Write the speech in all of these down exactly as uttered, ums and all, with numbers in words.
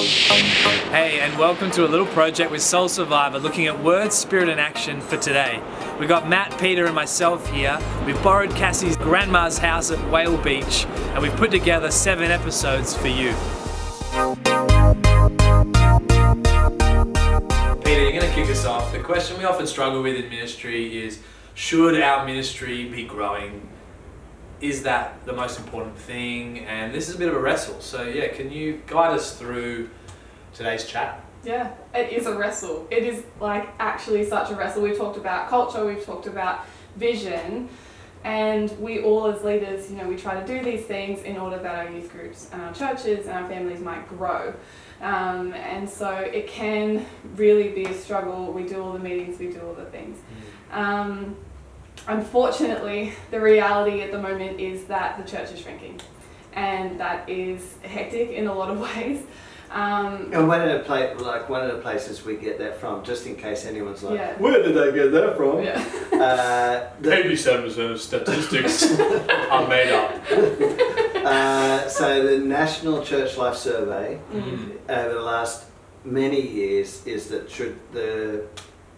Hey, and welcome to a little project with Soul Survivor, looking at words, spirit and action for today. We got Matt, Peter and myself here. We've borrowed Cassie's grandma's house at Whale Beach and we've put together seven episodes for you. Peter, you're going to kick us off. The question we often struggle with in ministry is, should our ministry be growing? Is that the most important thing? And this is a bit of a wrestle. So yeah, can you guide us through today's chat? Yeah, it is a wrestle. It is like actually such a wrestle. We've talked about culture, we've talked about vision, and we all as leaders, you know, we try to do these things in order that our youth groups and our churches and our families might grow. Um, and so it can really be a struggle. We do all the meetings, we do all the things. Um, Unfortunately, the reality at the moment is that the church is shrinking, and that is hectic in a lot of ways. Um, and one of the pla- like one of the places we get that from, just in case anyone's like, yeah. Where did they get that from? Yeah. Uh, the- eighty-seven percent of statistics are made up. Uh, so the National Church Life Survey mm-hmm. over the last many years is that should the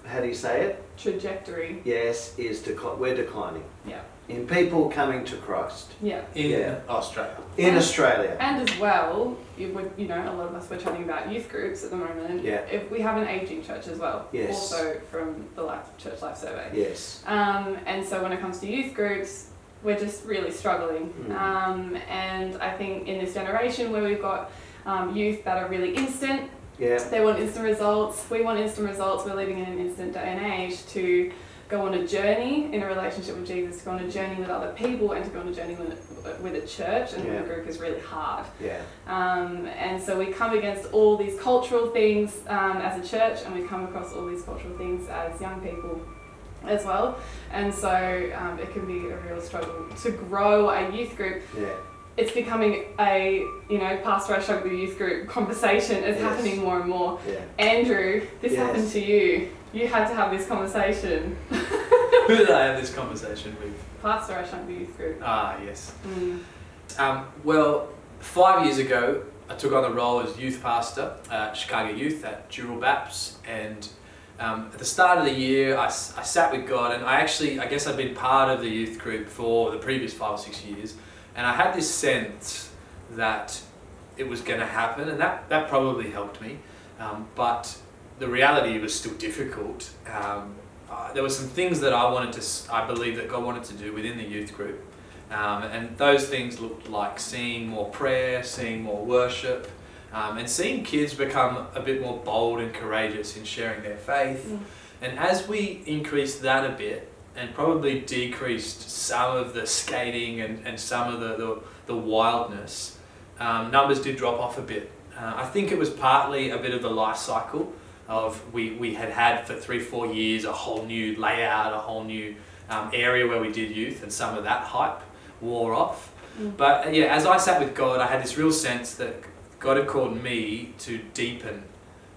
how do you say it? Trajectory. Yes, is decli- we're declining. Yeah. In people coming to Christ. Yeah. In yeah. Australia. In and, Australia. And as well, you would, you know, a lot of us were chatting about youth groups at the moment. Yeah. If we have an ageing church as well. Yes. Also from the Life, Church Life Survey. Yes. Um, and so when it comes to youth groups, we're just really struggling. Mm. Um, and I think in this generation where we've got um, youth that are really instant. Yeah. They want instant results. We want instant results. We're living in an instant day and age to go on a journey in a relationship with Jesus, to go on a journey with other people, and to go on a journey with, with a church and yeah. with a group is really hard. Yeah. Um, and so we come against all these cultural things um, as a church, and we come across all these cultural things as young people as well. And so um, it can be a real struggle to grow a youth group. Yeah. It's becoming a, you know, pastor, I struggle with youth group conversation. It's yes. happening more and more. Yeah. Andrew, this yes. happened to you. You had to have this conversation. Who did I have this conversation with? Pastor, I struggle with youth group. Ah, yes. Mm. Um, well, five years ago, I took on the role as youth pastor at Chicago Youth at Dural BAPS. And um, at the start of the year, I, I sat with God, and I actually, I guess I'd been part of the youth group for the previous five or six years. And I had this sense that it was going to happen, and that, that probably helped me. Um, but the reality was still difficult. Um, uh, there were some things that I wanted to, I believe that God wanted to do within the youth group. Um, and those things looked like seeing more prayer, seeing more worship, um, and seeing kids become a bit more bold and courageous in sharing their faith. Mm. And as we increased that a bit, and probably decreased some of the skating and, and some of the, the, the wildness, um, numbers did drop off a bit. Uh, I think it was partly a bit of the life cycle of we, we had had for three, four years a whole new layout, a whole new um, area where we did youth, and some of that hype wore off. Mm. But yeah, as I sat with God, I had this real sense that God had called me to deepen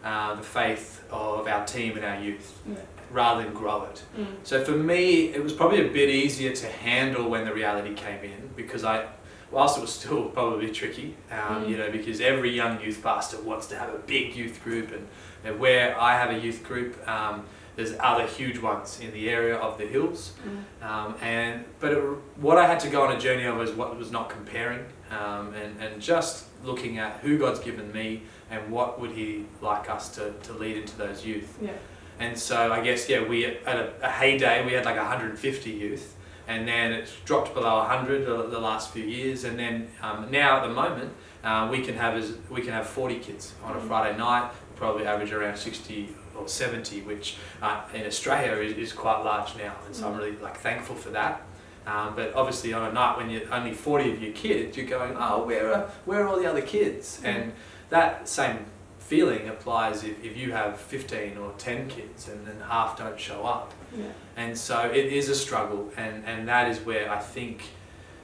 uh, the faith of our team and our youth. Yeah. Rather than grow it. Mm. So for me, it was probably a bit easier to handle when the reality came in, because I, whilst it was still probably tricky, um, mm. you know, because every young youth pastor wants to have a big youth group, and, and where I have a youth group, um, there's other huge ones in the area of the hills. Mm. Um, and but it, what I had to go on a journey of was what was not comparing, um, and, and just looking at who God's given me and what would He like us to, to lead into those youth. Yeah. And so I guess, yeah, we at a, a heyday, we had like one hundred fifty youth, and then it's dropped below one hundred the, the last few years. And then um, now at the moment, uh, we can have as we can have forty kids on a Friday night, probably average around sixty or seventy, which uh, in Australia is, is quite large now. And so I'm really like thankful for that. Um, but obviously on a night when you're only forty of your kids, you're going, oh, where are, where are all the other kids? And that same feeling applies if, if you have fifteen or ten kids and then half don't show up. Yeah. And so it is a struggle, and, and that is where I think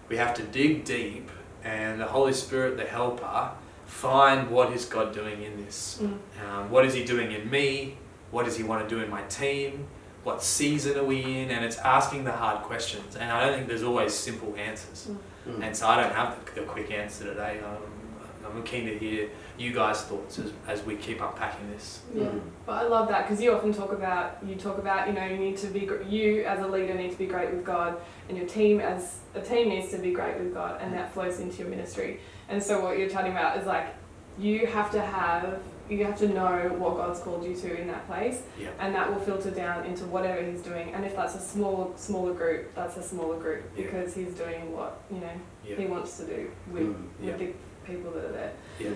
we have to dig deep, and the Holy Spirit, the helper, find what is God doing in this. Mm. Um, what is He doing in me? What does He want to do in my team? What season are we in? And it's asking the hard questions, and I don't think there's always simple answers. Mm. And so I don't have the, the quick answer today. Um, and I'm keen to hear you guys' thoughts as, as we keep unpacking this. Yeah, mm. But I love that, because you often talk about, you talk about, you know, you need to be, you as a leader need to be great with God, and your team as a team needs to be great with God, and that flows into your ministry. And so what you're chatting about is like, you have to have, you have to know what God's called you to in that place, yeah. and that will filter down into whatever He's doing. And if that's a small, smaller group, that's a smaller group, yeah. because He's doing what, you know, yeah. He wants to do with, mm, yeah. with the people that are there. Yeah.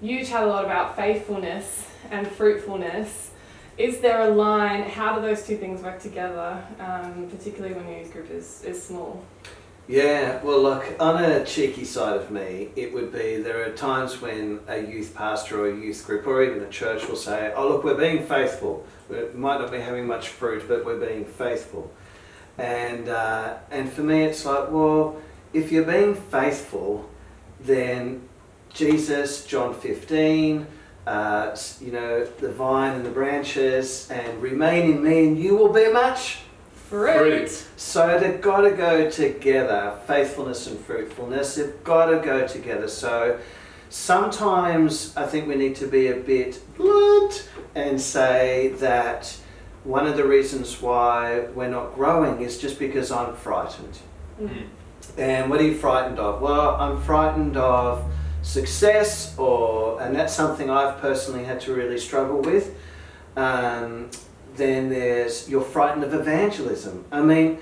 You chat a lot about faithfulness and fruitfulness. Is there a line? How do those two things work together, um, particularly when your youth group is, is small? Yeah, well, look, on a cheeky side of me, it would be there are times when a youth pastor or a youth group or even a church will say, oh, look, we're being faithful. We might not be having much fruit, but we're being faithful. And uh, and for me, it's like, well, if you're being faithful, then Jesus, John fifteen, uh, you know, the vine and the branches, and remain in me and you will bear much fruit. fruit. So they've got to go together. Faithfulness and fruitfulness, they've got to go together. So sometimes I think we need to be a bit blunt and say that one of the reasons why we're not growing is just because I'm frightened. Mm. And what are you frightened of? Well, I'm frightened of success, or and that's something I've personally had to really struggle with. Um, Then there's, you're frightened of evangelism. I mean,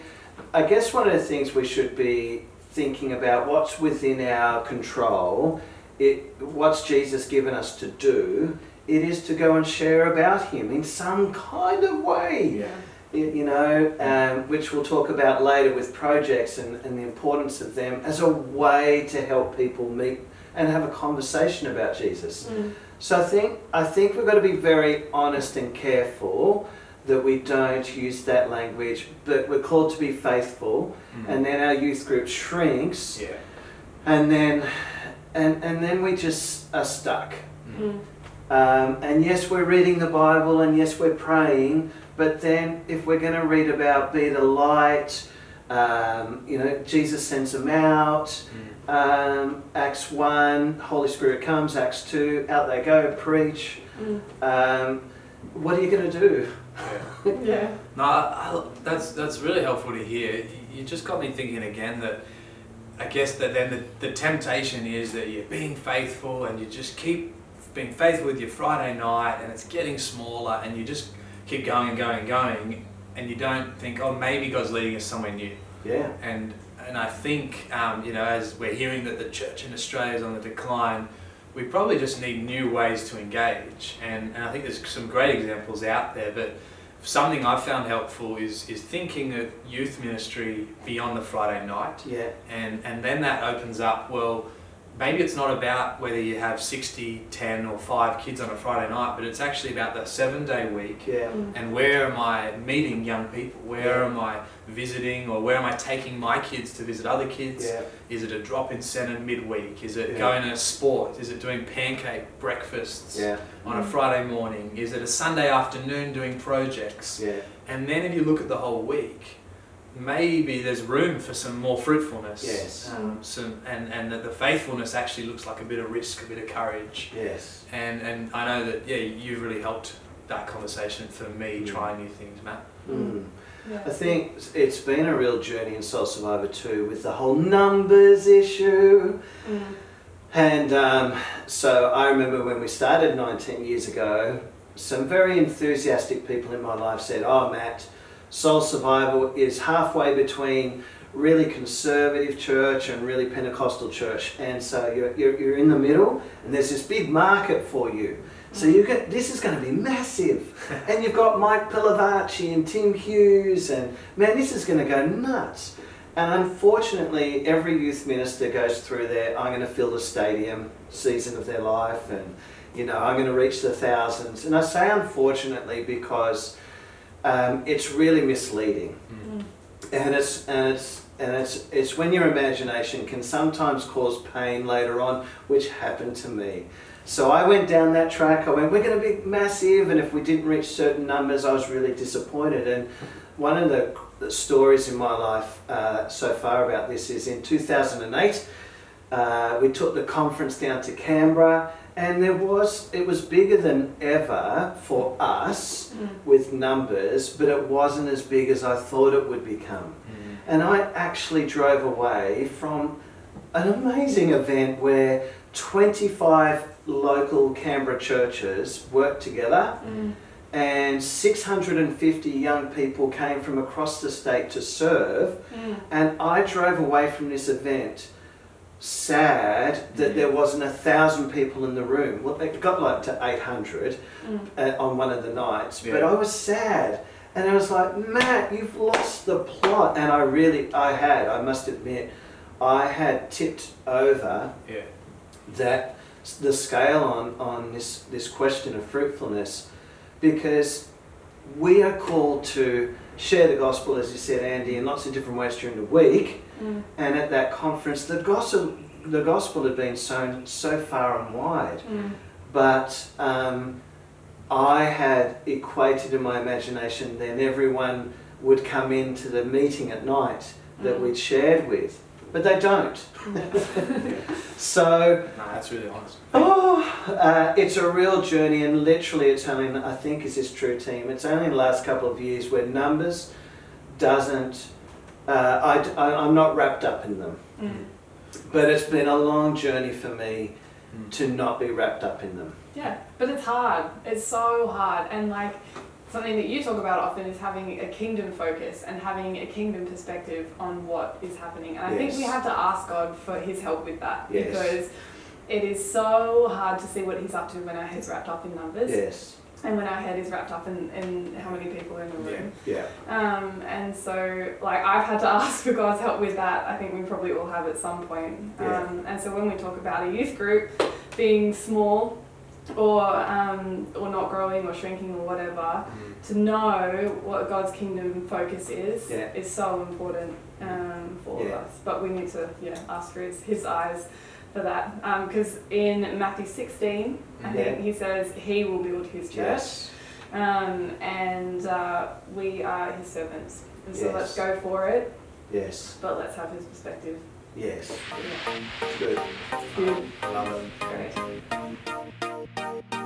I guess one of the things we should be thinking about, what's within our control, it, what's Jesus given us to do, it is to go and share about Him in some kind of way, yeah. it, you know, um, which we'll talk about later with projects and, and the importance of them as a way to help people meet and have a conversation about Jesus. Mm. So I think, I think we've got to be very honest and careful that we don't use that language, but we're called to be faithful, mm-hmm. and then our youth group shrinks, yeah. and then and and then we just are stuck. Mm-hmm. Um, and yes, we're reading the Bible, and yes, we're praying, but then if we're going to read about be the light, um, you know, Jesus sends them out, mm-hmm. um, Acts one, Holy Spirit comes, Acts two, out they go, preach. Mm-hmm. Um, what are you going to do? Yeah. yeah. No, I, I, that's that's really helpful to hear. You just got me thinking again that I guess that then the, the temptation is that you're being faithful and you just keep being faithful with your Friday night and it's getting smaller and you just keep going and going and going and you don't think, oh, maybe God's leading us somewhere new. Yeah. And and I think, um, you know, as we're hearing that the church in Australia is on the decline, we probably just need new ways to engage. And, and I think there's some great examples out there, but something I've found helpful is is thinking of youth ministry beyond the Friday night. Yeah. And and then that opens up, well, maybe it's not about whether you have sixty, ten or five kids on a Friday night, but it's actually about that seven day week. Yeah. Mm. And where am I meeting young people? Where yeah. am I visiting, or where am I taking my kids to visit other kids? Yeah. Is it a drop-in centre midweek? Is it yeah. going to sport? Is it doing pancake breakfasts yeah. on a Friday morning? Is it a Sunday afternoon doing projects? Yeah. And then if you look at the whole week, maybe there's room for some more fruitfulness. Yes. Um, some and, and that the faithfulness actually looks like a bit of risk, a bit of courage. Yes. And and I know that yeah, you've really helped that conversation for me mm. trying new things, Matt. Mm. Yeah. I think it's been a real journey in Soul Survivor too with the whole numbers issue. Mm. And um, so I remember when we started nineteen years ago, some very enthusiastic people in my life said, oh, Matt, Soul Survival is halfway between really conservative church and really Pentecostal church, and so you're, you're, you're in the middle, and there's this big market for you. So you get, this is going to be massive, and you've got Mike Pilavacci and Tim Hughes, and man, this is going to go nuts. And unfortunately, every youth minister goes through their I'm going to fill the stadium season of their life, and you know I'm going to reach the thousands. And I say unfortunately because Um, it's really misleading, mm. and it's and it's and it's it's when your imagination can sometimes cause pain later on, which happened to me. So I went down that track. I went, we're going to be massive, and if we didn't reach certain numbers, I was really disappointed. And one of the, the stories in my life uh, so far about this is in two thousand eight. Uh, we took the conference down to Canberra, and there was it was bigger than ever for us mm. with numbers, but it wasn't as big as I thought it would become. Mm. And I actually drove away from an amazing event where twenty-five local Canberra churches worked together mm. and six hundred fifty young people came from across the state to serve. Mm. And I drove away from this event sad that mm. there wasn't a thousand people in the room. Well, it got like to eight hundred mm. uh, on one of the nights, yeah. but I was sad. And I was like, Matt, you've lost the plot. And I really, I had, I must admit, I had tipped over yeah. that the scale on, on this, this question of fruitfulness, because we are called to share the gospel, as you said, Andy, in lots of different ways during the week. Mm. And at that conference, the gospel, the gospel had been sown so far and wide. Mm. But um, I had equated in my imagination, then everyone would come into the meeting at night that mm. we'd shared with. But they don't. So no, that's really honest. Oh, uh, it's a real journey, and literally, it's only, I think, is this true, team? It's only in the last couple of years where numbers doesn't. Uh, I, I I'm not wrapped up in them, mm. but it's been a long journey for me mm. to not be wrapped up in them. Yeah, but it's hard. It's so hard, and like. Something that you talk about often is having a kingdom focus and having a kingdom perspective on what is happening. And I yes. think we have to ask God for his help with that yes. because it is so hard to see what he's up to when our head's wrapped up in numbers. Yes. And when our head is wrapped up in, in how many people are in the room. Yeah. yeah. Um, and so, like, I've had to ask for God's help with that. I think we probably all have at some point. Yeah. Um, and so when we talk about a youth group being small, or um, or not growing or shrinking or whatever, mm. to know what God's kingdom focus is yeah. is so important um, for all yeah. of us. But we need to yeah ask for his, his eyes for that. Because um, in Matthew sixteen, I yeah. think he says he will build his church, yes. um, and uh, we are his servants. And so yes. let's go for it. Yes. But let's have his perspective. Yes. Yeah. Good. Good. Love it. Great. Thank you.